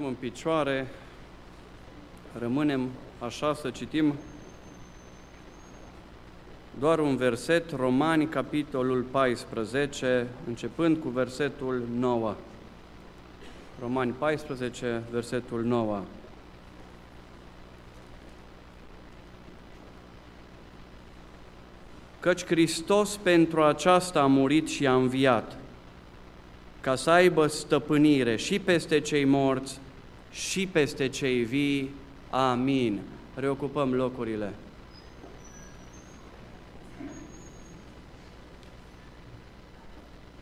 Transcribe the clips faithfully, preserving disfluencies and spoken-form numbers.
În picioare, rămânem așa să citim doar un verset, Romani, capitolul paisprezece, începând cu versetul nouă. Romani paisprezece, versetul nouă. Căci Hristos pentru aceasta a murit și a înviat, ca să aibă stăpânire și peste cei morți, și peste cei vii. Amin. Reocupăm locurile.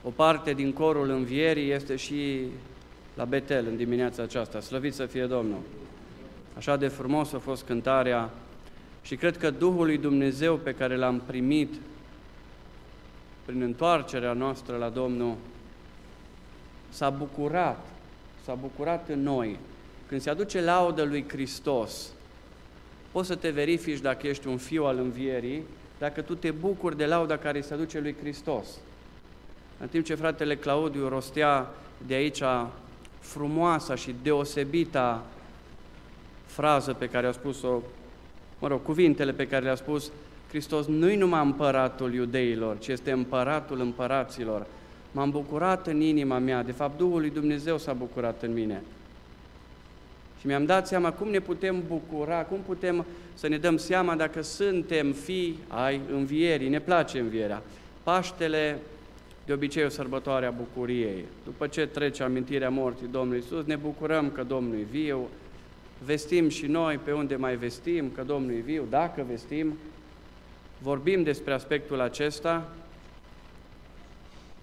O parte din corul învierii este și la Bethel în dimineața aceasta. Slăvit să fie Domnul! Așa de frumos a fost cântarea și cred că Duhul lui Dumnezeu pe care l-am primit prin întoarcerea noastră la Domnul s-a bucurat, s-a bucurat în noi. Când se aduce laudă lui Hristos, poți să te verifici dacă ești un fiu al învierii, dacă tu te bucuri de lauda care se aduce lui Hristos. În timp ce fratele Claudiu rostea de aici frumoasa și deosebita frază pe care a spus-o, mă rog, cuvintele pe care le-a spus, Hristos nu-i numai împăratul iudeilor, ci este împăratul împăraților. M-am bucurat în inima mea, de fapt Duhul lui Dumnezeu s-a bucurat în mine. Și mi-am dat seama cum ne putem bucura, cum putem să ne dăm seama dacă suntem fii ai învierii, ne place învierea. Paștele, de obicei, o sărbătoare a bucuriei. După ce trece amintirea morții Domnului Iisus, ne bucurăm că Domnul e viu, vestim și noi pe unde mai vestim că Domnul e viu, dacă vestim, vorbim despre aspectul acesta.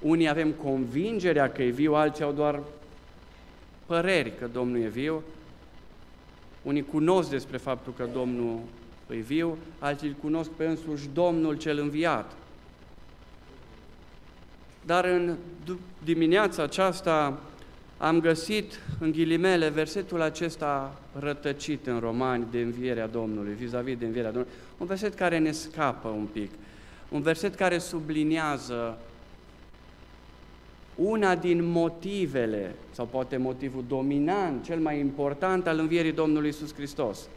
Unii avem convingerea că e viu, alții au doar păreri că Domnul e viu. Unii cunosc despre faptul că Domnul e viu, alții îl cunosc pe însuși Domnul cel înviat. Dar în dimineața aceasta am găsit, în ghilimele, versetul acesta rătăcit în Romani de învierea Domnului, vis-a-vis de învierea Domnului. Un verset care ne scapă un pic, un verset care subliniază una din motivele, sau poate motivul dominant, cel mai important al învierii Domnului Iisus Hristos.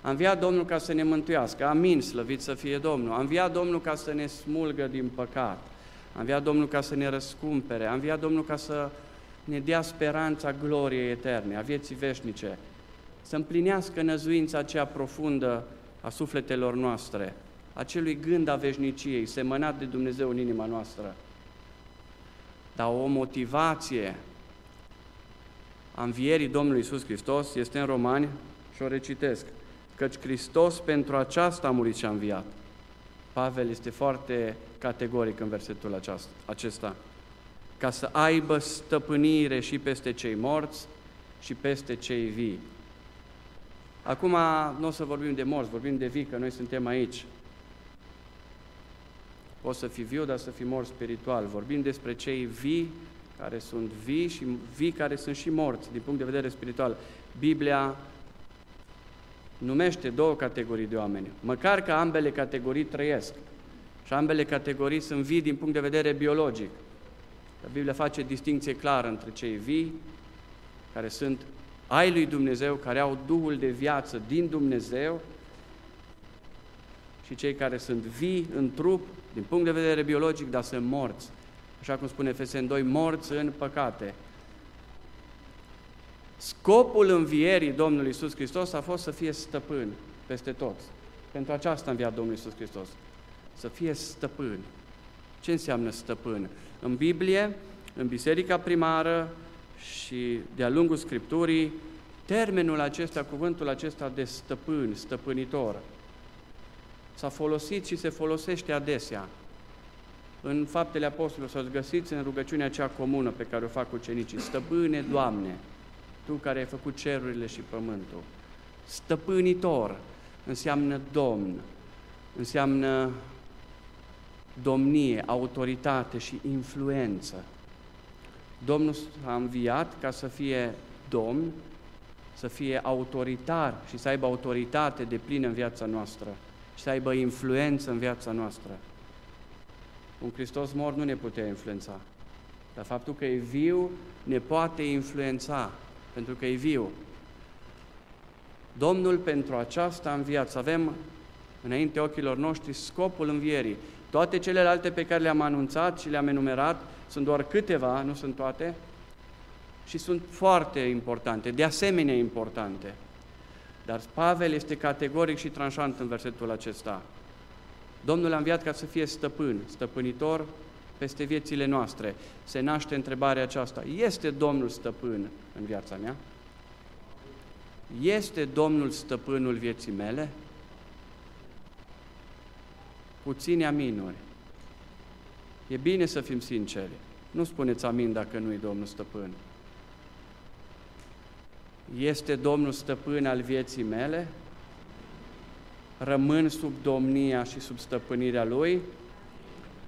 A înviat Domnul ca să ne mântuiască, amin, slăvit să fie Domnul. A înviat Domnul ca să ne smulgă din păcat, a înviat Domnul ca să ne răscumpere, a înviat Domnul ca să ne dea speranța gloriei eterne, a vieții veșnice, să împlinească năzuința aceea profundă a sufletelor noastre, acelui gând a veșniciei, semănat de Dumnezeu în inima noastră. Dar o motivație a învierii Domnului Iisus Hristos este în Romani și o recitesc. Căci Hristos pentru aceasta a murit și a înviat. Pavel este foarte categoric în versetul acesta. Ca să aibă stăpânire și peste cei morți și peste cei vii. Acum nu o să vorbim de morți, vorbim de vii, că noi suntem aici. Poți să fii viu, dar să fii mort spiritual. Vorbim despre cei vii care sunt vii și vii care sunt și morți din punct de vedere spiritual. Biblia numește două categorii de oameni, măcar că ambele categorii trăiesc și ambele categorii sunt vii din punct de vedere biologic. Dar Biblia face distincție clară între cei vii care sunt ai lui Dumnezeu, care au Duhul de viață din Dumnezeu, și cei care sunt vii în trup, din punct de vedere biologic, dar sunt morți. Așa cum spune Efeseni doi, morți în păcate. Scopul învierii Domnului Iisus Hristos a fost să fie stăpân peste toți. Pentru aceasta a înviat Domnul Iisus Hristos. Să fie stăpân. Ce înseamnă stăpân? În Biblie, în biserica primară și de-a lungul Scripturii, termenul acesta, cuvântul acesta de stăpân, stăpânitor, s-a folosit și se folosește adesea. În Faptele Apostolilor s-o găsiți în rugăciunea cea comună pe care o fac ucenicii. Stăpâne, Doamne, Tu care ai făcut cerurile și pământul. Stăpânitor înseamnă domn, înseamnă domnie, autoritate și influență. Domnul a înviat ca să fie domn, să fie autoritar și să aibă autoritate deplină în viața noastră. Și să aibă influență în viața noastră. Un Hristos mort nu ne putea influența, dar faptul că e viu ne poate influența. pentru că e viu. Domnul pentru aceasta a înviat. Să avem înainte ochilor noștri scopul învierii. Toate celelalte pe care le-am anunțat și le-am enumerat sunt doar câteva, nu sunt toate, și sunt foarte importante, de asemenea importante. Dar Pavel este categoric și tranșant în versetul acesta. Domnul a înviat ca să fie stăpân, stăpânitor peste viețile noastre. Se naște întrebarea aceasta: este Domnul stăpân în viața mea? Este Domnul stăpânul vieții mele? Puține aminuri. E bine să fim sinceri. Nu spuneți amin dacă nu-i Domnul stăpân. Este Domnul stăpân al vieții mele? Rămân sub domnia și sub stăpânirea Lui?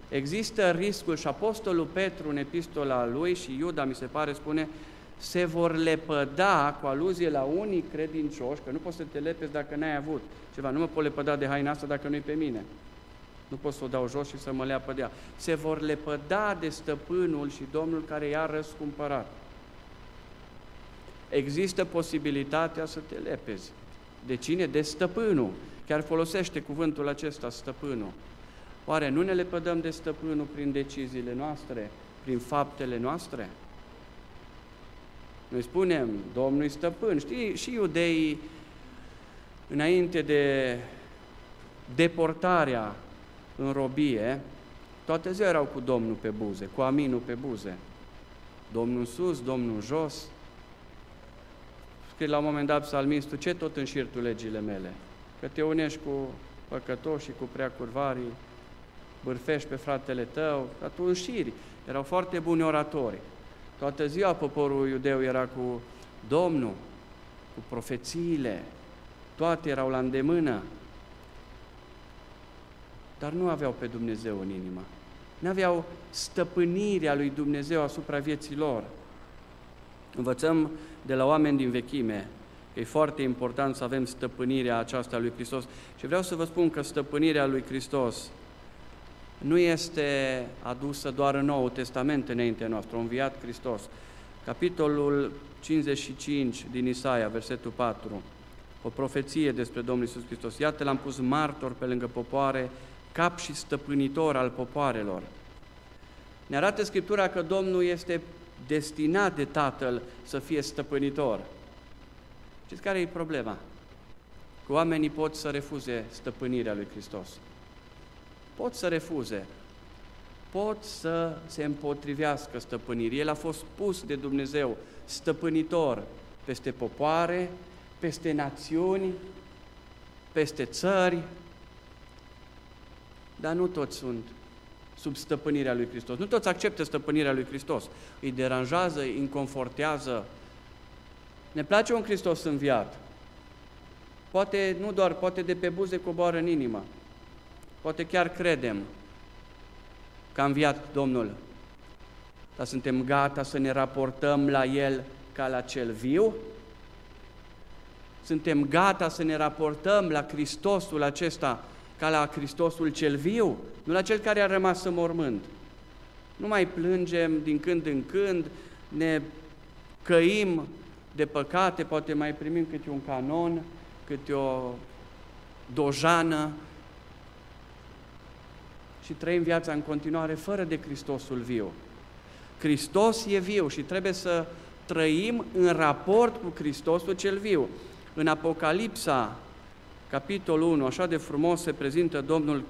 Există riscul, și Apostolul Petru în epistola lui și Iuda, mi se pare, spune, se vor lepăda, cu aluzie la unii credincioși, că nu poți să te lepezi dacă n-ai avut ceva, nu mă pot lepăda de haina asta dacă nu-i pe mine. Nu pot să o dau jos și să mă leapă de ea. Se vor lepăda de stăpânul și Domnul care i-a răscumpărat. Există posibilitatea să te lepezi. De cine? De stăpânul. Chiar folosește cuvântul acesta, stăpânul. Oare nu ne lepădăm de stăpânul prin deciziile noastre, prin faptele noastre? Noi spunem, Domnul-i stăpân. Știi, și iudeii, înainte de deportarea în robie, toată ziua erau cu Domnul pe buze, cu aminul pe buze. Domnul sus, Domnul jos. Scrie la un moment dat psalmistul, ce tot înșiri tu legile mele? Că te unești cu păcătoșii, cu preacurvarii, bârfești pe fratele tău, dar tu înșiri. Erau foarte buni oratori. Toată ziua poporul iudeu era cu Domnul, cu profețiile, toate erau la îndemână. Dar nu aveau pe Dumnezeu în inimă. Nu aveau stăpânirea lui Dumnezeu asupra vieții lor. Învățăm de la oameni din vechime că e foarte important să avem stăpânirea aceasta lui Hristos. Și vreau să vă spun că stăpânirea lui Hristos nu este adusă doar în Noul Testament înaintea noastră, a înviat Hristos. Capitolul cincizeci și cinci din Isaia, versetul patru, o profeție despre Domnul Iisus Hristos. Iată, l-am pus martor pe lângă popoare, cap și stăpânitor al popoarelor. Ne arată Scriptura că Domnul este destinat de Tatăl să fie stăpânitor. Știți care e problema? Că oamenii pot să refuze stăpânirea lui Hristos. Pot să refuze, pot să se împotrivească stăpânirii. El a fost pus de Dumnezeu stăpânitor peste popoare, peste națiuni, peste țări, dar nu toți sunt sub stăpânirea lui Hristos. Nu toți acceptă stăpânirea lui Hristos. Îi deranjează, îi inconfortează. Ne place un Hristos înviat. Poate nu doar, poate de pe buze coboară în inimă. Poate chiar credem că a înviat Domnul, dar suntem gata să ne raportăm la El ca la cel viu? Suntem gata să ne raportăm la Hristosul acesta ca la Hristosul cel viu, nu la cel care a rămas în mormânt. Nu mai plângem din când în când, ne căim de păcate, poate mai primim câte un canon, câte o dojană, și trăim viața în continuare fără de Hristosul viu. Hristos e viu și trebuie să trăim în raport cu Hristosul cel viu. În Apocalipsa, capitolul unu, așa de frumos se prezintă Domnul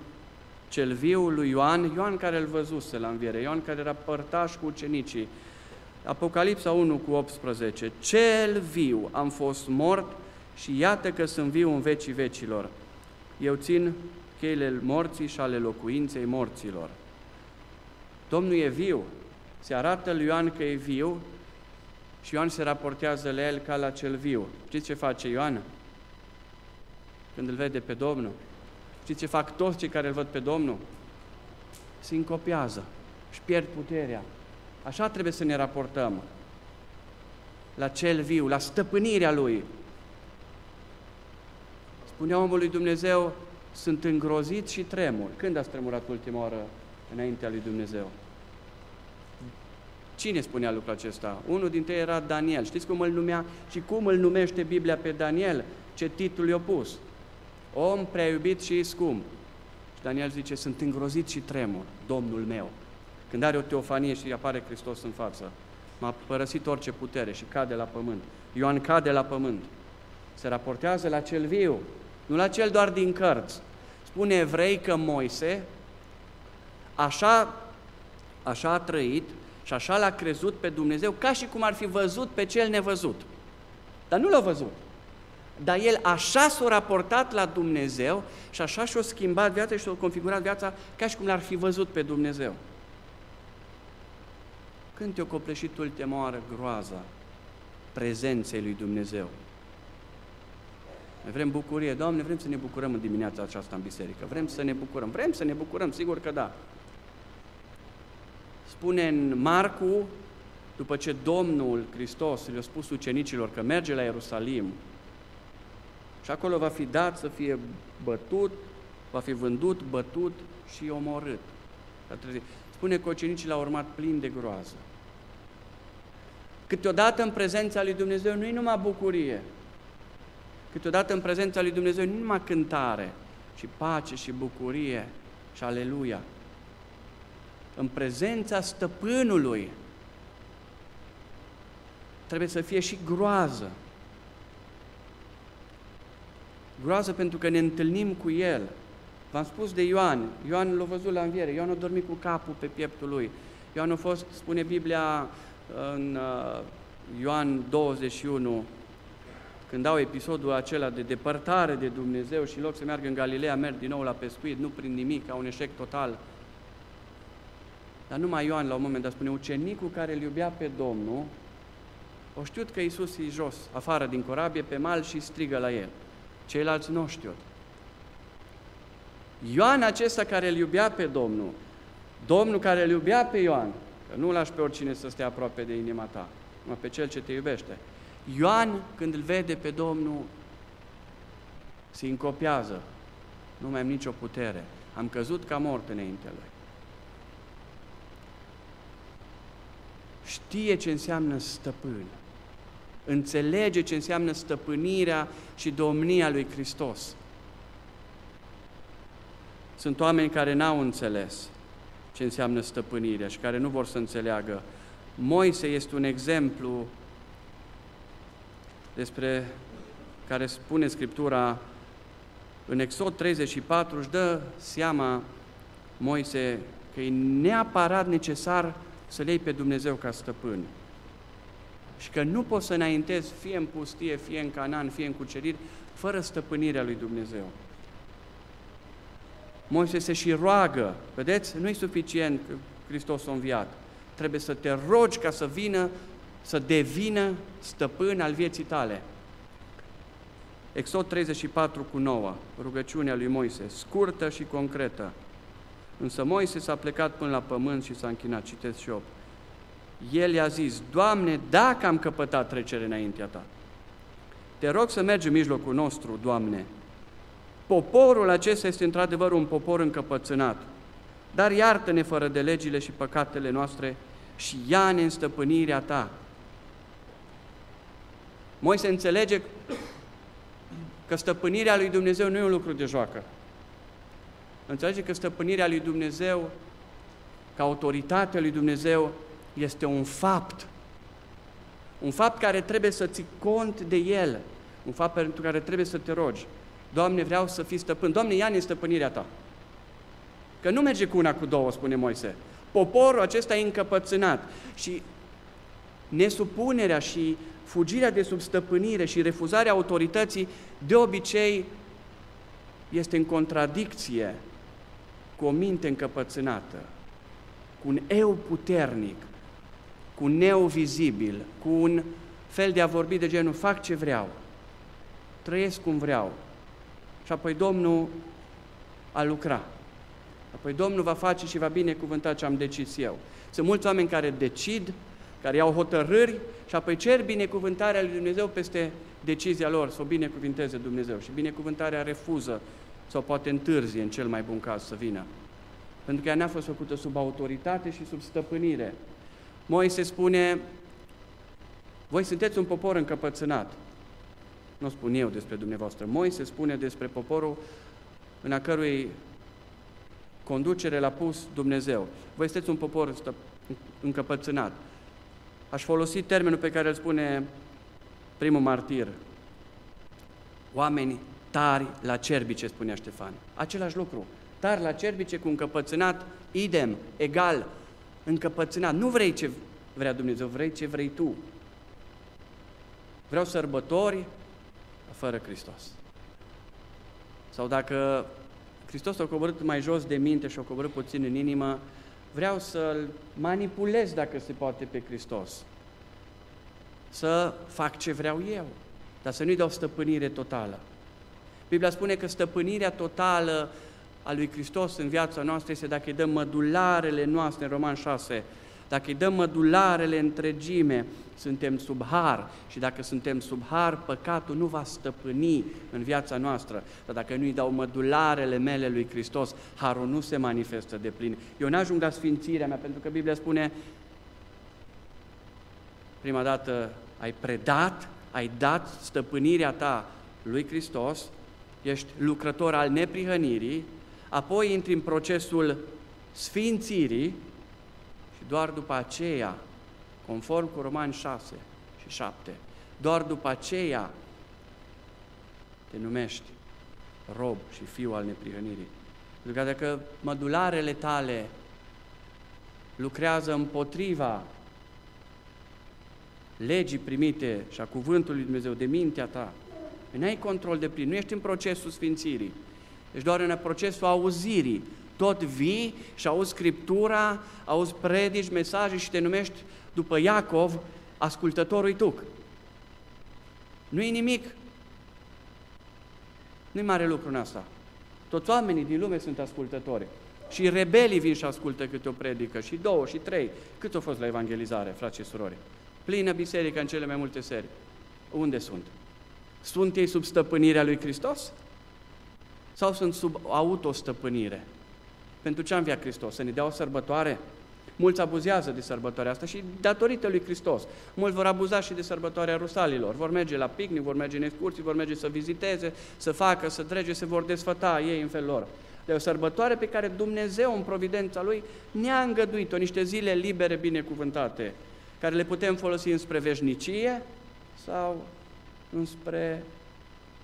cel viu lui Ioan, Ioan care îl văzuse la înviere, Ioan care era părtaș cu ucenicii. Apocalipsa unu cu optsprezece, cel viu, am fost mort și iată că sunt viu în vecii vecilor. Eu țin cheile morții și ale locuinței morților. Domnul e viu, se arată lui Ioan că e viu și Ioan se raportează la el ca la cel viu. Știți ce face Ioan când îl vede pe Domnul? Știți ce fac toți cei care îl văd pe Domnul? Sincopiază, își pierd puterea. Așa trebuie să ne raportăm la cel viu, la stăpânirea lui. Spunea omul lui Dumnezeu, sunt îngrozit și tremur. Când ați tremurat ultima oară înaintea lui Dumnezeu? cinci Cine spunea lucrul acesta? Unul dintre ei era Daniel. Știți cum îl numea și cum îl numește Biblia pe Daniel? Ce titlu i-a pus? Om prea iubit și scump. Și Daniel zice, sunt îngrozit și tremur, Domnul meu. Când are o teofanie și apare Hristos în față, m-a părăsit orice putere și cade la pământ. Ioan cade la pământ. Se raportează la cel viu, nu la cel doar din cărți. Spune Evrei că Moise așa, așa a trăit și așa l-a crezut pe Dumnezeu, ca și cum ar fi văzut pe cel nevăzut. Dar nu l-a văzut. Dar el așa s-a raportat la Dumnezeu și așa și-a schimbat viața și și-a configurat viața ca și cum l-ar fi văzut pe Dumnezeu. Când te-o copleșit ultima oară groaza prezenței lui Dumnezeu? Noi vrem bucurie, Doamne, vrem să ne bucurăm în dimineața aceasta în biserică, vrem să ne bucurăm, vrem să ne bucurăm, sigur că da. Spune în Marcu, după ce Domnul Hristos le-a spus ucenicilor că merge la Ierusalim și acolo va fi dat să fie bătut, va fi vândut, bătut și omorât. Spune că ucenicii l-au urmat plin de groază. Câteodată în prezența lui Dumnezeu nu-i numai bucurie, câteodată în prezența lui Dumnezeu nu-i numai cântare, ci pace și bucurie și aleluia. În prezența stăpânului trebuie să fie și groază. Groază pentru că ne întâlnim cu el. V-am spus de Ioan, Ioan l-a văzut la înviere, Ioan a dormit cu capul pe pieptul lui. Ioan a fost, spune Biblia în Ioan douăzeci și unu, când au episodul acela de depărtare de Dumnezeu și în loc să meargă în Galileea, merg din nou la pescuit, nu prin nimic, au un eșec total. Dar numai Ioan la un moment dat spune, ucenicul care îl iubea pe Domnul, o știut că Iisus e jos, afară din corabie, pe mal și strigă la el. Ceilalți nu știut. Ioan acesta care îl iubea pe Domnul, Domnul care îl iubea pe Ioan, că nu lași pe oricine să stea aproape de inima ta, numai pe cel ce te iubește. Ioan, când îl vede pe Domnul, se încopiază. Nu mai am nicio putere. Am căzut ca mort înaintea lui. Știe ce înseamnă stăpân. Înțelege ce înseamnă stăpânirea și domnia lui Hristos. Sunt oameni care n-au înțeles ce înseamnă stăpânirea și care nu vor să înțeleagă. Moise este un exemplu despre care spune Scriptura în Exod treizeci și patru, își dă seama Moise că e neapărat necesar să-L iei pe Dumnezeu ca stăpân și că nu poți să înaintezi fie în pustie, fie în Canaan, fie în cuceriri, fără stăpânirea lui Dumnezeu. Moise se și roagă, vedeți? Nu e suficient că Hristos a înviat. Trebuie să te rogi ca să vină, să devină stăpân al vieții tale. Exod treizeci și patru cu nouă, rugăciunea lui Moise, scurtă și concretă. Însă Moise s-a plecat până la pământ și s-a închinat, citesc și opt. El i-a zis, Doamne, dacă am căpătat trecere înaintea ta, te rog să mergi în mijlocul nostru, Doamne. Poporul acesta este într-adevăr un popor încăpățânat, dar iartă-ne fără de legile și păcatele noastre și ia-ne în stăpânirea ta. Moise înțelege că stăpânirea lui Dumnezeu nu e un lucru de joacă. Înțelege că stăpânirea lui Dumnezeu, ca autoritatea lui Dumnezeu, este un fapt. Un fapt care trebuie să ții cont de el. Un fapt pentru care trebuie să te rogi. Doamne, vreau să fii stăpân. Doamne, ia-ne în stăpânirea ta. Că nu merge cu una, cu două, spune Moise. Poporul acesta e încăpățânat și nesupunerea și fugirea de sub stăpânire și refuzarea autorității de obicei este în contradicție cu o minte încăpățânată, cu un eu puternic, cu un eu vizibil, cu un fel de a vorbi de genul fac ce vreau, trăiesc cum vreau și apoi Domnul a lucra. Apoi Domnul va face și va binecuvânta ce am decis eu. Sunt mulți oameni care decid, care iau hotărâri și apoi cer binecuvântarea lui Dumnezeu peste decizia lor, să o binecuvinteze Dumnezeu. Și binecuvântarea refuză sau poate întârzie în cel mai bun caz să vină. Pentru că ea n-a fost făcută sub autoritate și sub stăpânire. Moise spune, voi sunteți un popor încăpățânat. Nu spun eu despre dumneavoastră. Moise spune despre poporul în a cărui conducere l-a pus Dumnezeu. Voi sunteți un popor încăpățânat. Aș folosi termenul pe care îl spune primul martir. Oameni tari la cerbice, spunea Ștefan. Același lucru. Tari la cerbice cu încăpățânat, idem, egal, încăpățânat. Nu vrei ce vrea Dumnezeu, vrei ce vrei tu. Vreau sărbători fără Hristos. Sau dacă Hristos a coborât mai jos de minte și a coborât puțin în inimă, vreau să-L manipulez, dacă se poate, pe Hristos. Să fac ce vreau eu, dar să nu-i dau stăpânire totală. Biblia spune că stăpânirea totală a lui Hristos în viața noastră este dacă îi dăm mădularele noastre, în Roman șase, dacă îi dăm mădularele întregime, suntem sub har și dacă suntem sub har, păcatul nu va stăpâni în viața noastră. Dar dacă nu îi dau mădularele mele lui Hristos, harul nu se manifestă de plin. Eu n-ajung la sfințirea mea, pentru că Biblia spune, prima dată ai predat, ai dat stăpânirea ta lui Hristos, ești lucrător al neprihănirii, apoi intri în procesul sfințirii, doar după aceea, conform cu Romani șase și șapte, doar după aceea te numești rob și fiu al neprihănirii. Pentru că dacă mădularele tale lucrează împotriva legii primite și a cuvântului Dumnezeu de mintea ta, nu ai control de plin, nu ești în procesul sfințirii, ești doar în procesul auzirii. Tot vii și auzi Scriptura, auzi predici, mesaje și te numești, după Iacov, ascultătorul tuc. Nu-i nimic. Nu-i mare lucru în asta. Toți oamenii din lume sunt ascultători. Și rebelii vin și ascultă câte o predică, și două, și trei. Cât au fost la evangelizare, frați și surori? Plină biserică în cele mai multe seri. Unde sunt? Sunt ei sub stăpânirea lui Hristos? Sau sunt sub autostăpânire? Pentru ce am via Hristos? Să ne dea o sărbătoare? Mulți abuzează de sărbătoarea asta și datorită lui Hristos. Mulți vor abuza și de sărbătoarea rusalilor. Vor merge la picnic, vor merge în excursii, vor merge să viziteze, să facă, să trece, se vor desfăta ei în felul lor. De o sărbătoare pe care Dumnezeu, în providența Lui, ne-a îngăduit-o, niște zile libere, binecuvântate, care le putem folosi înspre veșnicie sau înspre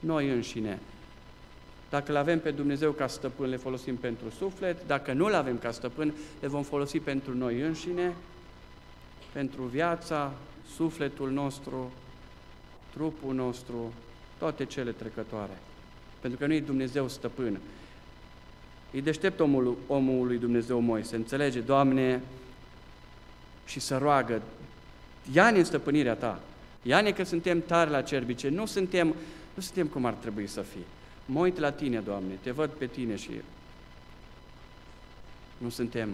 noi înșine. Dacă l-avem pe Dumnezeu ca stăpân, le folosim pentru suflet. Dacă nu l-avem ca stăpân, le vom folosi pentru noi înșine, pentru viața, sufletul nostru, trupul nostru, toate cele trecătoare. Pentru că nu e Dumnezeu stăpân. E deștept omul, omul lui Dumnezeu Moise, înțelege, Doamne, și să roagă, ia-ne în stăpânirea Ta, ia-ne că suntem tari la cerbice, nu suntem, nu suntem cum ar trebui să fie. Mă uit la Tine, Doamne, Te văd pe Tine și nu suntem,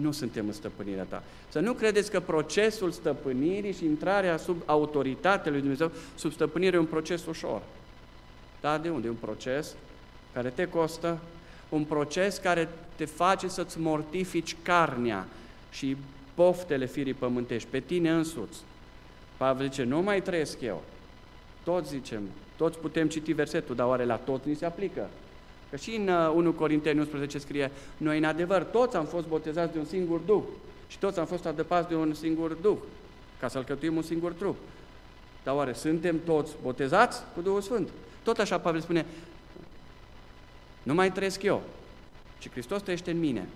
nu suntem în stăpânirea Ta. Să nu credeți că procesul stăpânirii și intrarea sub autoritatea lui Dumnezeu, sub stăpânire, e un proces ușor. Da, de unde? E un proces care te costă, un proces care te face să-ți mortifici carnea și poftele firii pământești, pe tine însuți. Pavel zice, nu mai trăiesc eu. Toți zicem, toți putem citi versetul, dar oare la toți ni se aplică? Că și în întâi Corinteni unsprezece scrie, noi în adevăr toți am fost botezați de un singur Duh și toți am fost adăpați de un singur Duh, ca să-L cătuim un singur trup. Dar oare suntem toți botezați cu Duhul Sfânt? Tot așa Pavel spune, nu mai trăiesc eu, ci Hristos trăiește în mine.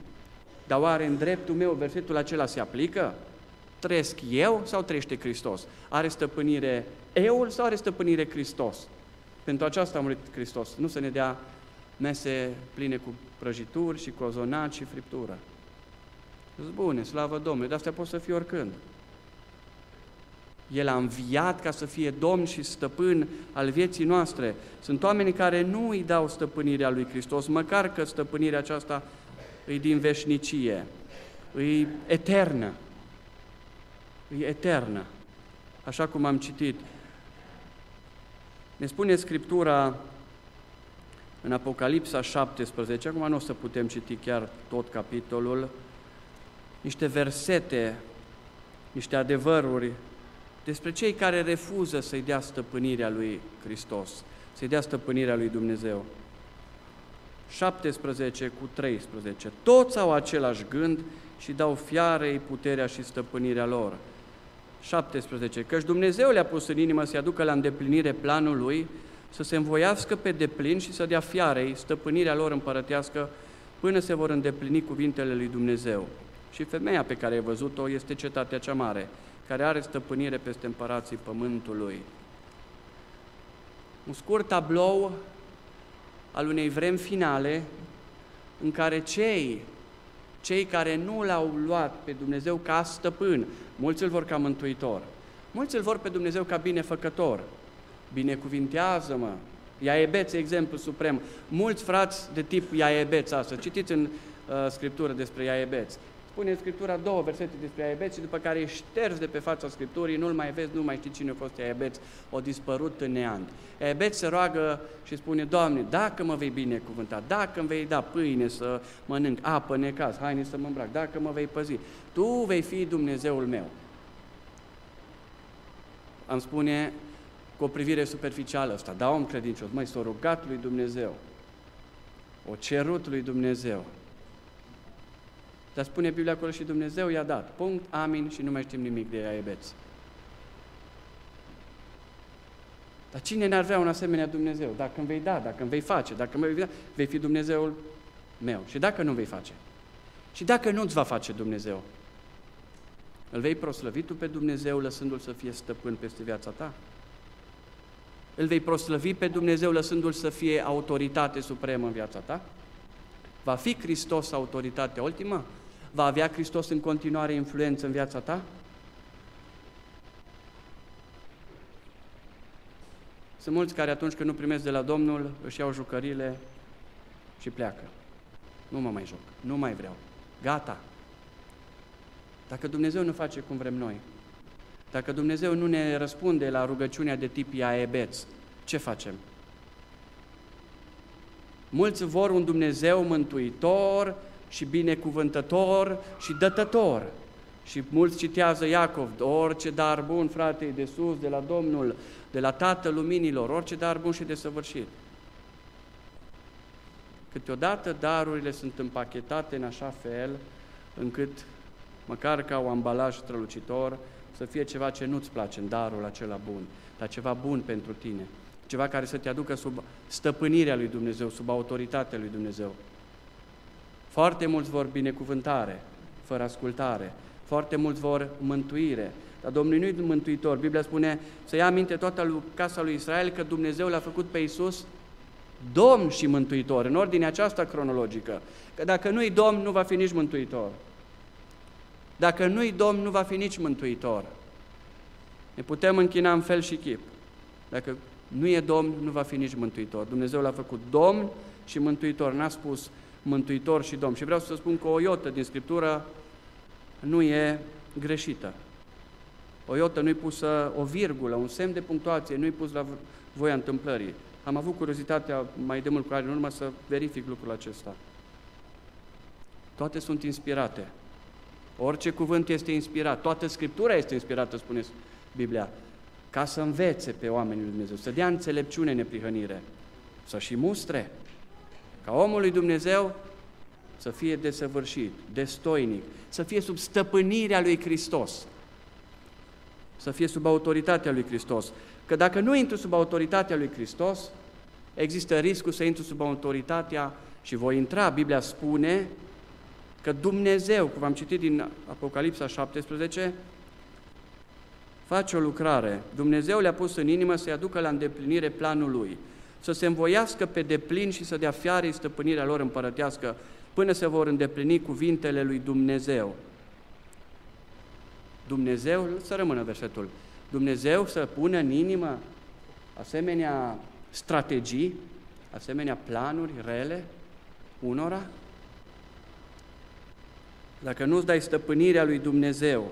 Dar oare în dreptul meu versetul acela se aplică? Trăiesc eu sau trăiește Hristos? Are stăpânire eu sau are stăpânire Hristos? Pentru aceasta a murit Hristos, nu să ne dea mese pline cu prăjituri și cozonaci și friptură. Bune, slavă Domnului, dar astea pot să fie oricând. El a înviat ca să fie Domn și Stăpân al vieții noastre. Sunt oamenii care nu îi dau stăpânirea lui Hristos, măcar că stăpânirea aceasta îi din veșnicie, îi eternă. E eternă, așa cum am citit. Ne spune Scriptura în Apocalipsa șaptesprezece, acum nu o să putem citi chiar tot capitolul, niște versete niște adevăruri despre cei care refuză să-i dea stăpânirea lui Hristos, să-i dea stăpânirea lui Dumnezeu. șaptesprezece cu treisprezece. Toți au același gând și dau fiarei puterea și stăpânirea lor. șaptesprezece. Căci Dumnezeu le-a pus în inimă să-i aducă la îndeplinire planul lui, să se învoiască pe deplin și să dea fiarei stăpânirea lor împărătească până se vor îndeplini cuvintele lui Dumnezeu. Și femeia pe care ai văzut-o este cetatea cea mare, care are stăpânire peste împărații pământului. Un scurt tablou al unei vremi finale în care cei, cei care nu l-au luat pe Dumnezeu ca stăpân, mulți îl vor ca mântuitor, mulți îl vor pe Dumnezeu ca binefăcător, binecuvintează-mă, Iaebeț, exemplu suprem, mulți frați de tip Iaebeț astăzi, citiți în uh, Scriptură despre Iaebeț, spune în Scriptura două versete despre Iaebeț și după care e șters de pe fața Scripturii, nu-l mai vezi, nu mai știi cine a fost Iaebeț, o dispărut în neant. Iaebeț se roagă și spune, Doamne, dacă mă vei binecuvânta, dacă îmi vei da pâine să mănânc, apă necaz, haine să mă îmbrac, dacă mă vei păzi, Tu vei fi Dumnezeul meu. Am spune cu o privire superficială asta, da, om credincios, măi, s-a rugat lui Dumnezeu, o cerut lui Dumnezeu. Dar spune Biblia acolo și Dumnezeu i-a dat. Punct, amin și nu mai știm nimic de Iaebeț. Dar cine n-ar vrea un asemenea Dumnezeu? Dacă îmi vei da, dacă îmi vei face, dacă îmi vei da, vei fi Dumnezeul meu. Și dacă nu vei face? Și dacă nu-ți va face Dumnezeu? Îl vei proslăvi tu pe Dumnezeu lăsându-L să fie stăpân peste viața ta? Îl vei proslăvi pe Dumnezeu lăsându-L să fie autoritate supremă în viața ta? Va fi Hristos autoritatea ultimă? Va avea Hristos în continuare influență în viața ta? Sunt mulți care atunci când nu primesc de la Domnul, își iau jucăriile și pleacă. Nu mă mai joc, nu mai vreau. Gata! Dacă Dumnezeu nu face cum vrem noi, dacă Dumnezeu nu ne răspunde la rugăciunea de tip Iaebeț, ce facem? Mulți vor un Dumnezeu mântuitor și binecuvântător și dătător. Și mulți citează Iacov, orice dar bun, frate, e de sus, de la Domnul, de la Tatăl Luminilor, orice dar bun și desăvârșit. Câteodată darurile sunt împachetate în așa fel încât, măcar ca un ambalaj strălucitor, să fie ceva ce nu-ți place în darul acela bun, dar ceva bun pentru tine. Ceva care să te aducă sub stăpânirea lui Dumnezeu, sub autoritatea lui Dumnezeu. Foarte mulți vor binecuvântare, fără ascultare. Foarte mulți vor mântuire. Dar Domnul nu-i mântuitor. Biblia spune să ia aminte toată casa lui Israel că Dumnezeu l-a făcut pe Iisus Domn și Mântuitor, în ordinea aceasta cronologică. Că dacă nu-i Domn, nu va fi nici Mântuitor. Dacă nu-i Domn, nu va fi nici Mântuitor. Ne putem închina în fel și chip. Dacă nu e Domn, nu va fi nici Mântuitor. Dumnezeu l-a făcut Domn și Mântuitor, n-a spus Mântuitor și Domn. Și vreau să spun că o iotă din Scriptură nu e greșită. O iotă nu-i pusă, o virgulă, un semn de punctuație, nu-i pus la voia întâmplării. Am avut curiozitatea mai de mult cu ani în urmă să verific lucrul acesta. Toate sunt inspirate. Orice cuvânt este inspirat. Toată Scriptura este inspirată, spune Biblia, ca să învețe pe oamenii lui Dumnezeu, să dea înțelepciune, neprihănire, să și mustre, ca omul lui Dumnezeu să fie desăvârșit, destoinic, să fie sub stăpânirea lui Hristos, să fie sub autoritatea lui Hristos. Că dacă nu intru sub autoritatea lui Hristos, există riscul să intru sub autoritatea și voi intra, Biblia spune, că Dumnezeu, cum am citit din Apocalipsa șaptesprezece, face o lucrare. Dumnezeu le-a pus în inimă să-i aducă la îndeplinire planul lui, să se învoiască pe deplin și să dea fiarei stăpânirea lor împărătească până se vor îndeplini cuvintele lui Dumnezeu. Dumnezeu, să rămână versetul, Dumnezeu să pună în inimă asemenea strategii, asemenea planuri rele unora? Dacă nu-ți dai stăpânirea lui Dumnezeu,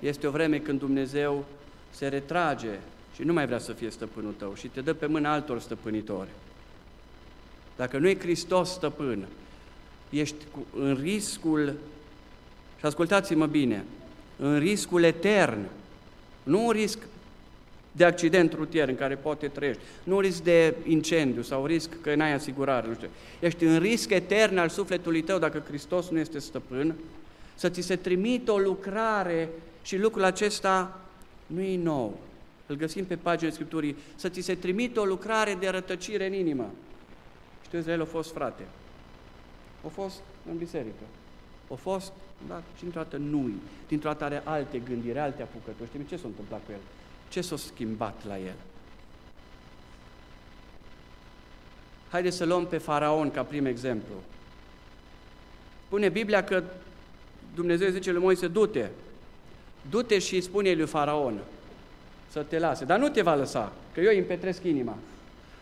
este o vreme când Dumnezeu se retrage și nu mai vrea să fie stăpânul tău și te dă pe mâna altor stăpânitori. Dacă nu e Hristos stăpân, ești în riscul Și ascultați-mă bine, în riscul etern, nu un risc de accident rutier în care poate trăiești, nu un risc de incendiu sau risc că n-ai asigurare, nu știu. Ești în risc etern al sufletului tău dacă Hristos nu este stăpân, să ți se trimite o lucrare și lucrul acesta nu e nou. Îl găsim pe paginile Scripturii, să ți se trimite o lucrare de rătăcire în inimă. Știu, Israel a fost frate, a fost în biserică, a fost, dar și dintr-o dată nu-i, dintr-o dată are alte gândiri, alte apucături. Știm ce s-a întâmplat cu el? Ce s-a schimbat la el? Haideți să luăm pe Faraon ca prim exemplu. Spune Biblia că Dumnezeu zice lui Moise, du-te, du-te și spune lui Faraon să te lase, dar nu te va lăsa, că eu îi împetresc inima.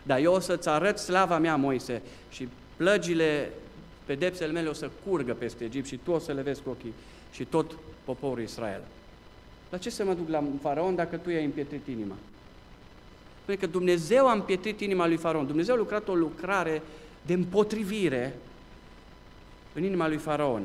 Dar eu o să-ți arăt slava mea, Moise, și plăgile, pedepsele mele o să curgă peste Egipt și tu o să le vezi cu ochii și tot poporul Israel. La ce să mă duc la Faraon dacă tu i-ai împietrit inima? Spune că Dumnezeu a împietrit inima lui Faraon. Dumnezeu a lucrat o lucrare de împotrivire în inima lui Faraon.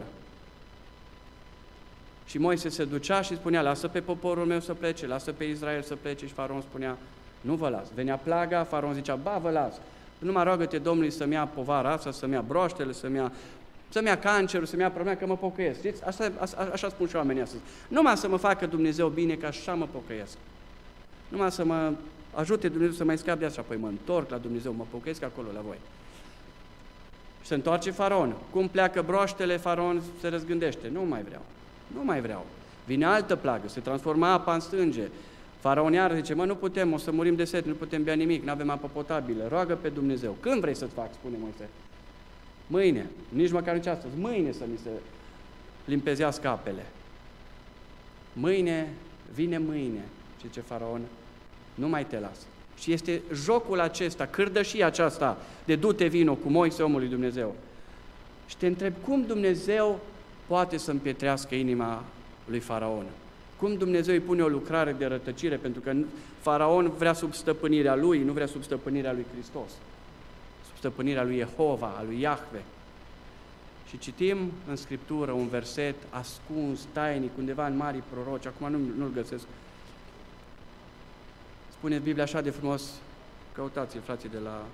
Și Moise se ducea și spunea, lasă pe poporul meu să plece, lasă pe Israel să plece. Și Faraon spunea, nu vă las. Venea plaga, Faraon zicea, ba, vă las. Nu mă roagă-te Domnului să-mi ia povara asta, să-mi ia broaștele, să-mi ia, să-mi ia cancerul, să-mi ia problema, că mă pocăiesc. Știți? Asta, a, așa spun și oamenii astăzi. Numai să mă facă Dumnezeu bine, că așa mă pocăiesc. Numai să mă ajute Dumnezeu să mai scap de asta. Apoi mă întorc la Dumnezeu, mă pocăiesc acolo la voi. Și se întoarce Faraon. Cum pleacă broaștele, Faraon se răzgândește. Nu mai vreau. Nu mai vreau. Vine altă plagă, se transformă apa în sânge. Faraon iar zice, mă, nu putem, o să murim de sete, nu putem bea nimic, nu avem apă potabilă, roagă pe Dumnezeu. Când vrei să-ți fac, spune Moise? Mâine, nici măcar nici astăzi, mâine să mi se limpezească apele. Mâine, vine mâine, zice Faraon, nu mai te las. Și este jocul acesta, cârdășia aceasta de du-te vino cu Moise, omul lui Dumnezeu. Și te întreb, cum Dumnezeu poate să împietrească inima lui Faraon? Cum Dumnezeu îi pune o lucrare de rătăcire? Pentru că Faraon vrea sub stăpânirea lui, nu vrea sub stăpânirea lui Hristos, sub stăpânirea lui Jehova, a lui Iahve. Și citim în Scriptură un verset ascuns, tainic, undeva în Marii Proroci, acum nu, nu-l găsesc. Spune Biblia așa de frumos, căutați-l, frații, de la...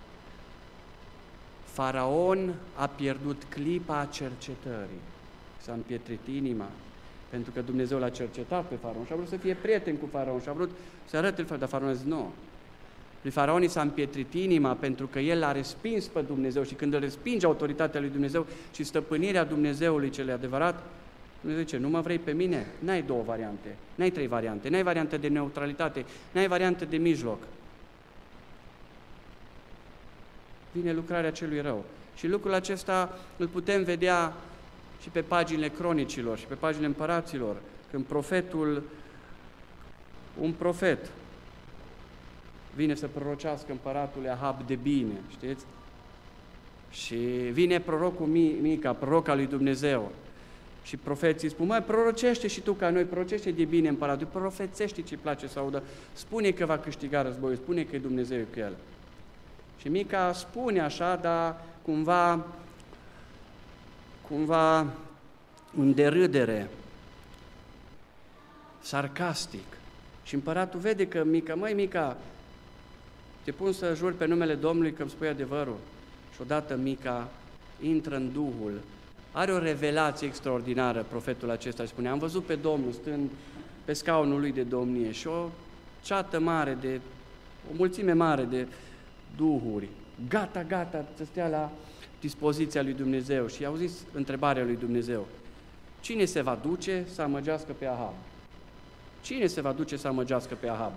Faraon a pierdut clipa cercetării, s-a împietrit inima. Pentru că Dumnezeu l-a cercetat pe Faraon și a vrut să fie prieten cu Faraon și a vrut să arăte, dar Faraon a zis, nu. Lui Faraon i s-a împietrit inima pentru că el l-a respins pe Dumnezeu și când îl respinge autoritatea lui Dumnezeu și stăpânirea Dumnezeului cel adevărat, Dumnezeu zice, nu mă vrei pe mine? N-ai două variante, n-ai trei variante, n-ai variantă de neutralitate, n-ai variantă de mijloc. Vine lucrarea celui rău. Și lucrul acesta îl putem vedea și pe paginile cronicilor, și pe paginile împăraților, când profetul, un profet, vine să prorocească împăratul Ahab de bine, știți? Și vine prorocul Mica, proroca lui Dumnezeu, și profeții spun, măi, prorocește și tu ca noi, prorocește de bine împăratul, profețește ce-i place să audă, spune că va câștiga războiul, spune că Dumnezeu e cu el. Și Mica spune așa, dar cumva... cumva în derâdere, sarcastic. Și împăratul vede că Mica, măi Mica, te pun să juri pe numele Domnului că îmi spui adevărul. Și odată Mica intră în Duhul, are o revelație extraordinară profetul acesta și spune, am văzut pe Domnul stând pe scaunul lui de domnie și o ceată mare, de, o mulțime mare de duhuri, gata, gata, să stea la dispoziția lui Dumnezeu. Și i-au zis întrebarea lui Dumnezeu, cine se va duce să amăgească pe Ahab? Cine se va duce să amăgească pe Ahab?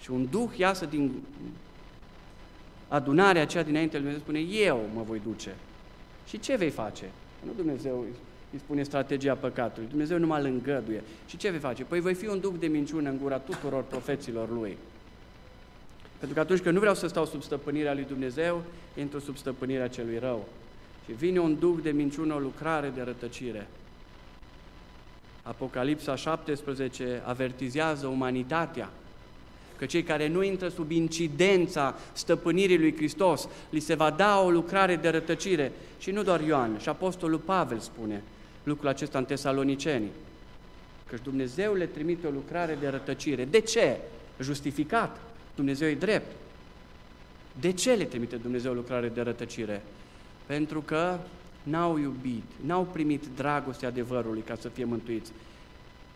Și un duh iasă din adunarea aceea dinainte lui Dumnezeu, spune, eu mă voi duce. Și ce vei face? Nu Dumnezeu îi spune strategia păcatului, Dumnezeu nu mă lângăduie. Și ce vei face? Păi voi fi un duh de minciună în gura tuturor profeților lui. Pentru că atunci când nu vreau să stau sub stăpânirea lui Dumnezeu, intru sub stăpânirea celui rău. Și vine un duh de minciună, o lucrare de rătăcire. Apocalipsa șaptesprezece avertizează umanitatea că cei care nu intră sub incidența stăpânirii lui Hristos, li se va da o lucrare de rătăcire. Și nu doar Ioan, și apostolul Pavel spune, lucrul acesta în Tesalonicenii. Căci Dumnezeu le trimite o lucrare de rătăcire. De ce? Justificat. Dumnezeu e drept. De ce le trimite Dumnezeu o lucrare de rătăcire? Pentru că n-au iubit, n-au primit dragostea adevărului ca să fie mântuiți.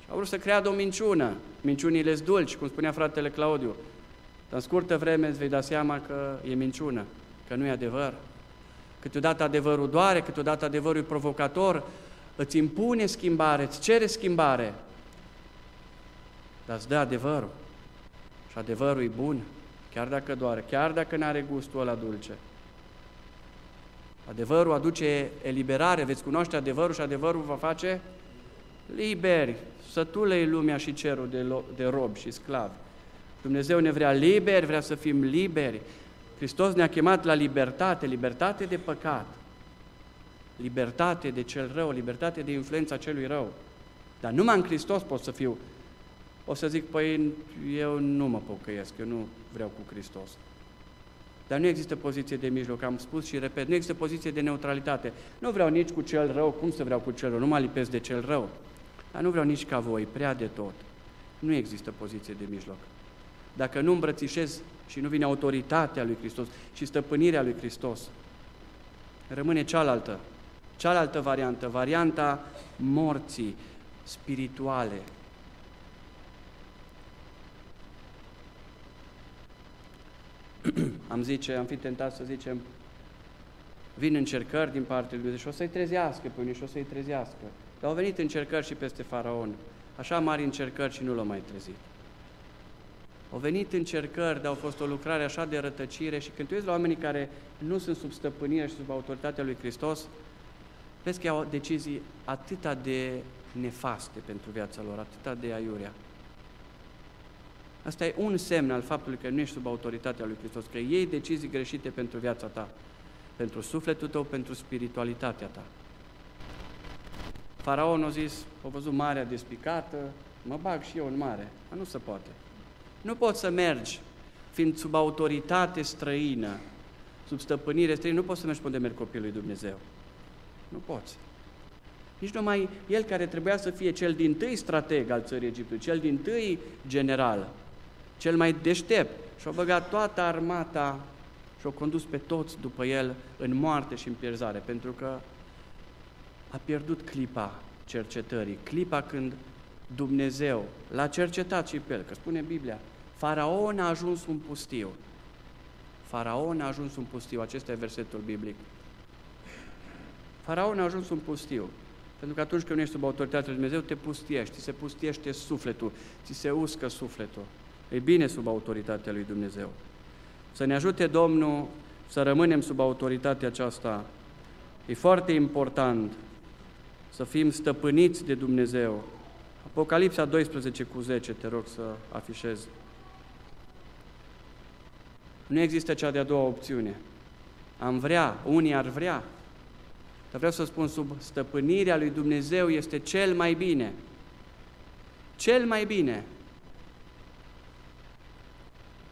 Și au vrut să creadă o minciună. Minciunile sunt dulci, cum spunea fratele Claudiu. Dar în scurtă vreme îți vei da seama că e minciună, că nu e adevăr. Câteodată adevărul doare, câteodată adevărul e provocator, îți impune schimbare, îți cere schimbare, dar îți dă adevărul. Și adevărul e bun, chiar dacă doare, chiar dacă n-are gustul ăla dulce. Adevărul aduce eliberare, veți cunoaște adevărul și adevărul va face liberi. Sătulă-i lumea și cerul de, de robi și sclavi. Dumnezeu ne vrea liberi, vrea să fim liberi. Hristos ne-a chemat la libertate, libertate de păcat, libertate de cel rău, libertate de influența celui rău. Dar numai în Hristos pot să fiu. O să zic, păi eu nu mă pocăiesc, eu nu vreau cu Hristos. Dar nu există poziție de mijloc, am spus și repet, nu există poziție de neutralitate. Nu vreau nici cu cel rău, cum să vreau cu cel rău, nu mă lipesc de cel rău. Dar nu vreau nici ca voi, prea de tot. Nu există poziție de mijloc. Dacă nu îmbrățișez și nu vine autoritatea lui Hristos și stăpânirea lui Hristos, rămâne cealaltă, cealaltă variantă, varianta morții spirituale. Am zice, am fi tentat să zicem, vin încercări din partea lui Dumnezeu și o să-i trezească pe unii și o să-i trezească. Dar au venit încercări și peste Faraon, așa mari încercări și nu l-au mai trezit. Au venit încercări, dar au fost o lucrare așa de rătăcire și când tu uiți la oamenii care nu sunt sub stăpânirea și sub autoritatea lui Hristos, vezi că iau decizii atâta de nefaste pentru viața lor, atâta de aiurea. Asta e un semn al faptului că nu ești sub autoritatea lui Hristos, că iei decizii greșite pentru viața ta, pentru sufletul tău, pentru spiritualitatea ta. Faraon a zis, a văzut marea despicată, mă bag și eu în mare, dar nu se poate. Nu poți să mergi, fiind sub autoritate străină, sub stăpânire străină, nu poți să mergi pe unde merg copilul lui Dumnezeu. Nu poți. Nici numai el care trebuia să fie cel din tâi strateg al țării Egiptului, cel din tâi general, cel mai deștept, și-a băgat toată armata și-a condus pe toți după el în moarte și în pierzare, pentru că a pierdut clipa cercetării, clipa când Dumnezeu l-a cercetat și pe el, că spune Biblia, Faraon a ajuns un pustiu. Faraon a ajuns un pustiu, acesta e versetul biblic. Faraon a ajuns un pustiu, pentru că atunci când nu ești sub autoritatea lui Dumnezeu, te pustiești, ți se pustiește sufletul, ți se uscă sufletul. E bine sub autoritatea lui Dumnezeu. Să ne ajute Domnul să rămânem sub autoritatea aceasta. E foarte important să fim stăpâniți de Dumnezeu. Apocalipsa doisprezece cu zece, te rog să afișezi. Nu există cea de-a doua opțiune. Am vrea, unii ar vrea, dar vreau să spun, sub stăpânirea lui Dumnezeu este cel mai bine. Cel mai bine.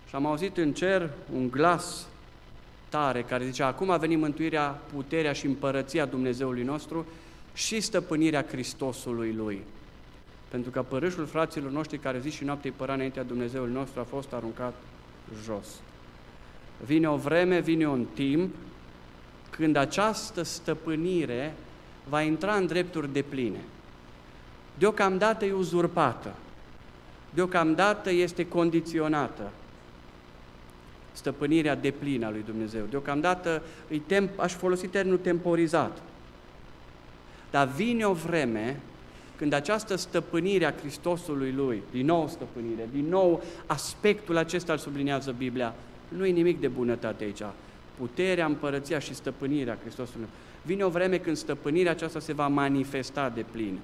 Și am auzit în cer un glas tare care zicea, acum a venit mântuirea, puterea și împărăția Dumnezeului nostru și stăpânirea Hristosului Lui. Pentru că părâșul fraților noștri care zi și noapte îi păra înaintea Dumnezeului nostru a fost aruncat jos. Vine o vreme, vine un timp când această stăpânire va intra în drepturi depline. Deocamdată e uzurpată, deocamdată este condiționată stăpânirea deplină a lui Dumnezeu. Deocamdată, îi temp, aș folosi termenul temporizat, dar vine o vreme când această stăpânire a Hristosului Lui, din nou stăpânire, din nou aspectul acesta îl sublinează Biblia, nu e nimic de bunătate aici. Puterea, împărăția și stăpânirea Hristosului. Vine o vreme când stăpânirea aceasta se va manifesta de plin.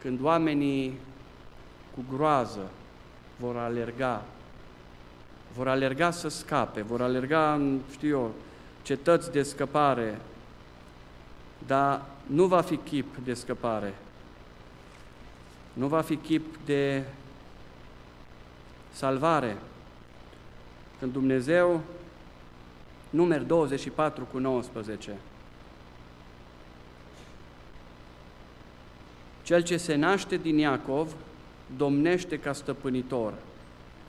Când oamenii cu groază vor alerga, vor alerga să scape, vor alerga în, știu eu, cetăți de scăpare, dar nu va fi chip de scăpare. Nu va fi chip de salvare. Când Dumnezeu, Numeri douăzeci și patru cu nouăsprezece. Cel ce se naște din Iacov domnește ca stăpânitor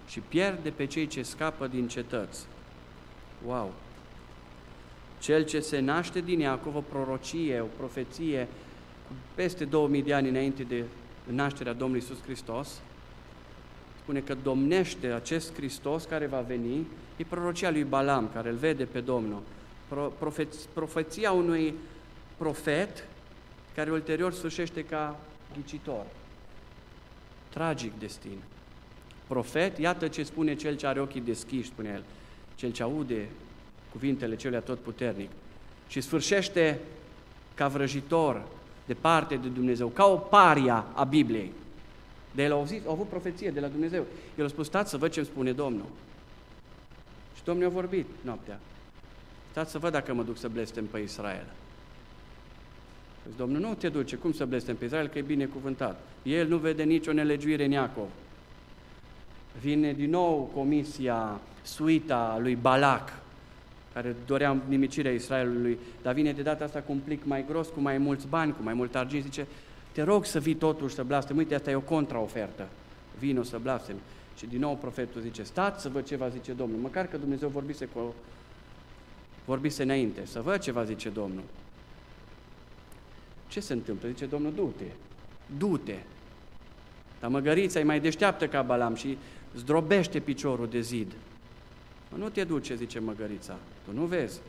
și pierde pe cei ce scapă din cetăți. Wow! Cel ce se naște din Iacov, o prorocie, o profeție, peste două mii de ani înainte de nașterea Domnului Iisus Hristos, spune că domnește acest Hristos care va veni, e prorocia lui Balam, care îl vede pe Domnul. Pro- profeț- profeția unui profet, care ulterior sfârșește ca ghicitor. Tragic destin. Profet, iată ce spune cel ce are ochii deschiși, spune el, cel ce aude cuvintele celui atotputernic, și sfârșește ca vrăjitor, departe de Dumnezeu, ca o paria a Bibliei. De el a auzit, a avut profeție de la Dumnezeu. El a spus, stați să văd ce îmi spune Domnul. Și Domnul a vorbit noaptea. Stați să văd dacă mă duc să blestem pe Israel. Zice, Domnul, nu te duce, cum să blestem pe Israel, că e binecuvântat. El nu vede nicio nelegiuire în Iacov. Vine din nou comisia, suita lui Balac, care dorea nimicirea Israelului, dar vine de data asta cu un plic mai gros, cu mai mulți bani, cu mai mult argint, zice, te rog să vii totuși să blastemi, uite, asta e o contraofertă, vino să blastemi. Și din nou profetul zice, stați să văd ce va zice Domnul, măcar că Dumnezeu vorbise, cu... vorbise înainte, să văd ce va zice Domnul. Ce se întâmplă? Zice Domnul, du-te, du-te. Dar măgărița e mai deșteaptă ca Balam și zdrobește piciorul de zid. Mă, nu te duce, zice măgărița, tu nu vezi,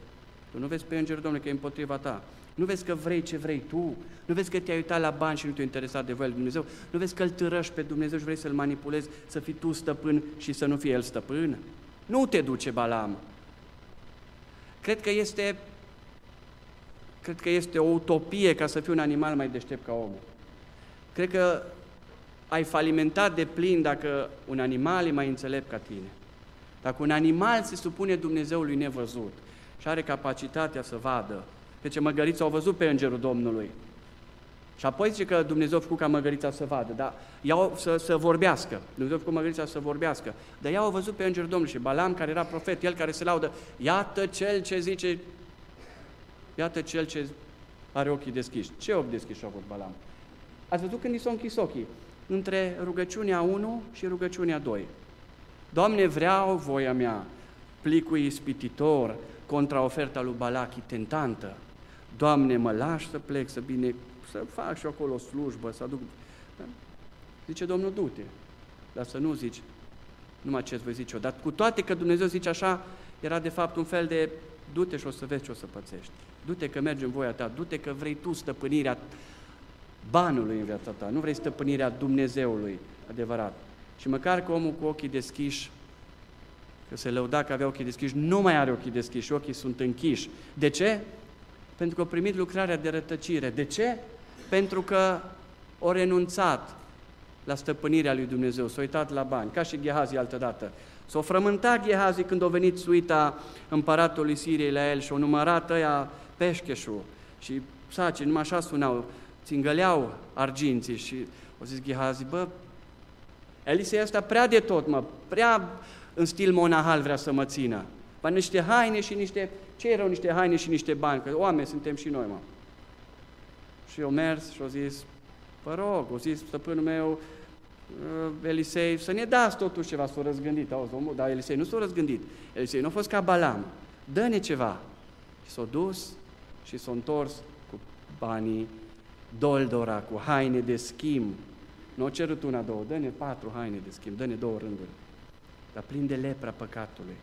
tu nu vezi pe Îngerul Domnului că e împotriva ta. Nu vezi că vrei ce vrei tu, nu vezi că te-ai uitat la bani și nu te-ai interesat de voia lui Dumnezeu, nu vezi că îl târăști pe Dumnezeu și vrei să-l manipulezi, să fii tu stăpân și să nu fie el stăpân. Nu te duce Balam. Cred că este, cred că este o utopie ca să fii un animal mai deștept ca omul. Cred că ai falimentat de plin dacă un animal e mai înțelept ca tine. Dacă un animal se supune Dumnezeului nevăzut și are capacitatea să vadă, zice, măgărița au văzut pe Îngerul Domnului. Și apoi zice că Dumnezeu a făcut ca măgărița să vadă, dar ea să, să vorbească. Dumnezeu a făcut măgărița să vorbească. Dar ea au văzut pe Îngerul Domnului și Balam, care era profet, el care se laudă, iată cel ce zice, iată cel ce are ochii deschiși. Ce ochi deschiși au avut Balam? Ați văzut când i s-au închis ochii? Între rugăciunea unu și rugăciunea doi. Doamne, vreau voia mea, plicul ispititor, contraoferta lui Balac, tentantă. Doamne, mă lași să plec, să bine, să fac și acolo o slujbă, să aduc... Da? Zice, Domnul, du-te, dar să nu zici numai ce-ți voi zice eu. Dar cu toate că Dumnezeu zice așa, era de fapt un fel de, du-te și o să vezi ce o să pățești. Du-te că mergi în voia ta, du-te că vrei tu stăpânirea banului în viața ta, nu vrei stăpânirea Dumnezeului adevărat. Și măcar că omul cu ochii deschiși, că se lăuda că avea ochii deschiși, nu mai are ochii deschiși, ochii sunt închiși. De ce? Pentru că a primit lucrarea de rătăcire. De ce? Pentru că a renunțat la stăpânirea lui Dumnezeu, s-a uitat la bani, ca și Ghehazi altădată. S-a frământat Ghehazi când a venit suita împăratului Siriei la el și a numărat ăia peșcheșul și saci, numai așa sunau, țingăleau arginții și a zis Ghehazi, bă, Elisei ăsta prea de tot, mă, prea în stil monahal vrea să mă țină. Ba niște haine și niște... Ce erau niște haine și niște bani? Că oameni suntem și noi, mă. Și eu mers și au zis, vă rog, au zis stăpânul meu, Elisei, să ne dați totuși ceva, s-o răzgândit. Auzi, omul, dar Elisei nu s-o răzgândit. Elisei nu a fost ca Balam. Dă-ne ceva. Și s-a dus și s-a întors cu banii doldora, cu haine de schimb. Nu au cerut una, două, dă-ne patru haine de schimb, dă-ne două rânduri. Dar plin de lepra păcatului.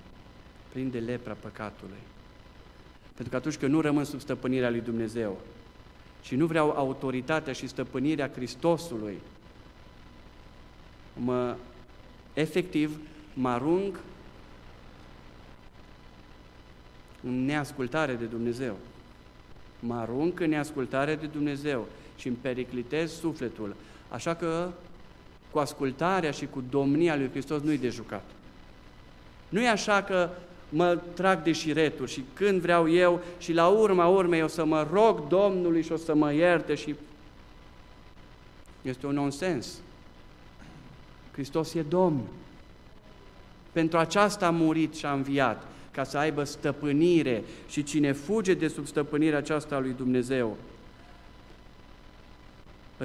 Plin de lepra păcatului. Pentru că atunci când nu rămân sub stăpânirea lui Dumnezeu și nu vreau autoritatea și stăpânirea Hristosului, mă, efectiv, mă arunc în neascultare de Dumnezeu. Mă arunc în neascultare de Dumnezeu și îmi periclitez sufletul. Așa că cu ascultarea și cu domnia lui Hristos nu-i de jucat. Nu e așa că mă trag de șireturi și când vreau eu și la urma urmei o să mă rog Domnului și o să mă ierte și... Este un nonsens. Hristos e Domn. Pentru aceasta a murit și a înviat, ca să aibă stăpânire și cine fuge de sub stăpânirea aceasta a lui Dumnezeu,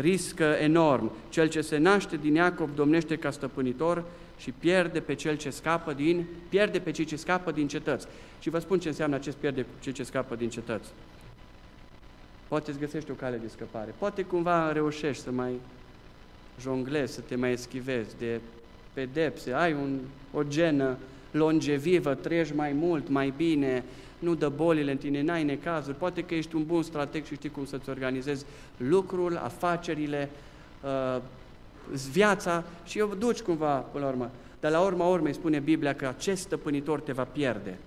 riscă enorm. Cel ce se naște din Iacov domnește ca stăpânitor și pierde pe cel ce scapă din, pierde pe cei ce scapă din cetăți. Și vă spun ce înseamnă acest pierde pe cei ce scapă din cetăți. Poate îți găsești o cale de scăpare, poate cumva reușești să mai jonglezi, să te mai eschivezi de pedepse, ai un, o genă longevivă, treci mai mult, mai bine, nu dă bolile în tine, n-ai necazuri, poate că ești un bun strateg și știi cum să-ți organizezi lucrul, afacerile, uh, viața și o duci cumva până la urmă. Dar la urma urmei spune Biblia că acest stăpânitor te va pierde.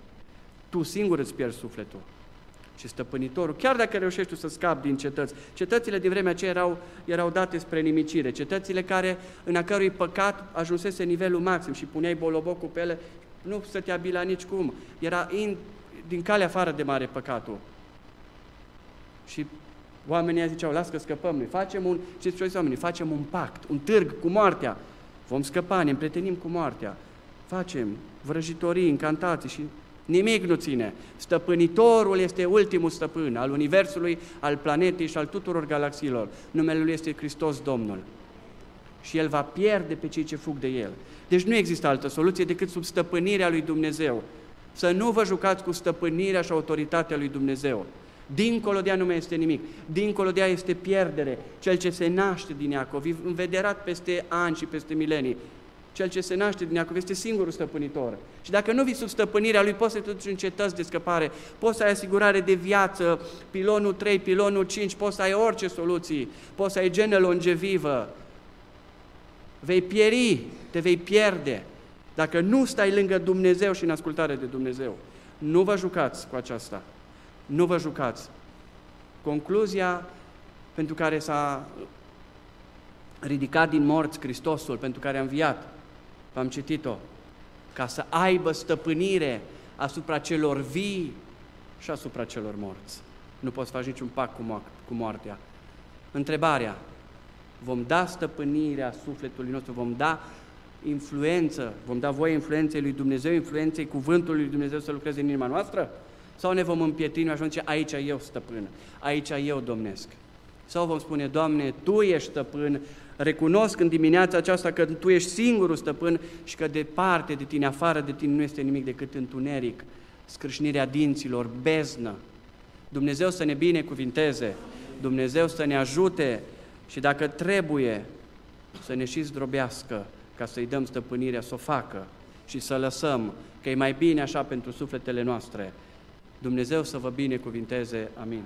Tu singur îți pierzi sufletul. Și stăpânitorul, chiar dacă reușești tu să scapi din cetăți, cetățile din vremea aceea erau, erau date spre nimicire, cetățile care, în a cărui păcat ajunsese nivelul maxim și puneai bolobocul pe ele, nu se te abila nicicum, era in, din calea afară de mare păcatul. Și oamenii ziceau, las că scăpăm noi, facem un, știți ce zice oamenii, facem un pact, un târg cu moartea, vom scăpa, ne împretenim cu moartea, facem vrăjitorii, incantații și... nimic nu ține. Stăpânitorul este ultimul stăpân al Universului, al planetei și al tuturor galaxiilor. Numele Lui este Hristos Domnul. Și El va pierde pe cei ce fug de El. Deci nu există altă soluție decât sub stăpânirea Lui Dumnezeu. Să nu vă jucați cu stăpânirea și autoritatea Lui Dumnezeu. Dincolo de ea nu mai este nimic. Dincolo de ea este pierdere. Cel ce se naște din Iacov, învederat peste ani și peste milenii. Cel ce se naște din Iacov este singurul stăpânitor. Și dacă nu vii sub stăpânirea lui, poți să te duci în cetăți de scăpare, poți să ai asigurare de viață, pilonul trei, pilonul cinci, poți să ai orice soluții, poți să ai genă longevivă. Vei pieri, te vei pierde, dacă nu stai lângă Dumnezeu și în ascultare de Dumnezeu. Nu vă jucați cu aceasta, nu vă jucați. Concluzia pentru care s-a ridicat din morți Hristosul, pentru care a înviat, v-am citit-o, ca să aibă stăpânire asupra celor vii și asupra celor morți. Nu poți face niciun pact cu, mo- cu moartea. Întrebarea, vom da stăpânirea sufletului nostru, vom da influență, vom da voie influenței lui Dumnezeu, influenței cuvântului lui Dumnezeu să lucreze în inima noastră? Sau ne vom împietini și vom zice, aici eu stăpân, aici eu domnesc? Sau vom spune, Doamne, Tu ești stăpân, recunosc în dimineața aceasta că Tu ești singurul stăpân și că departe de Tine, afară de Tine, nu este nimic decât întuneric, scrâșnirea dinților, beznă. Dumnezeu să ne binecuvinteze, Dumnezeu să ne ajute și dacă trebuie să ne și zdrobească ca să-i dăm stăpânirea, să o facă și să lăsăm, că e mai bine așa pentru sufletele noastre. Dumnezeu să vă binecuvinteze. Amin.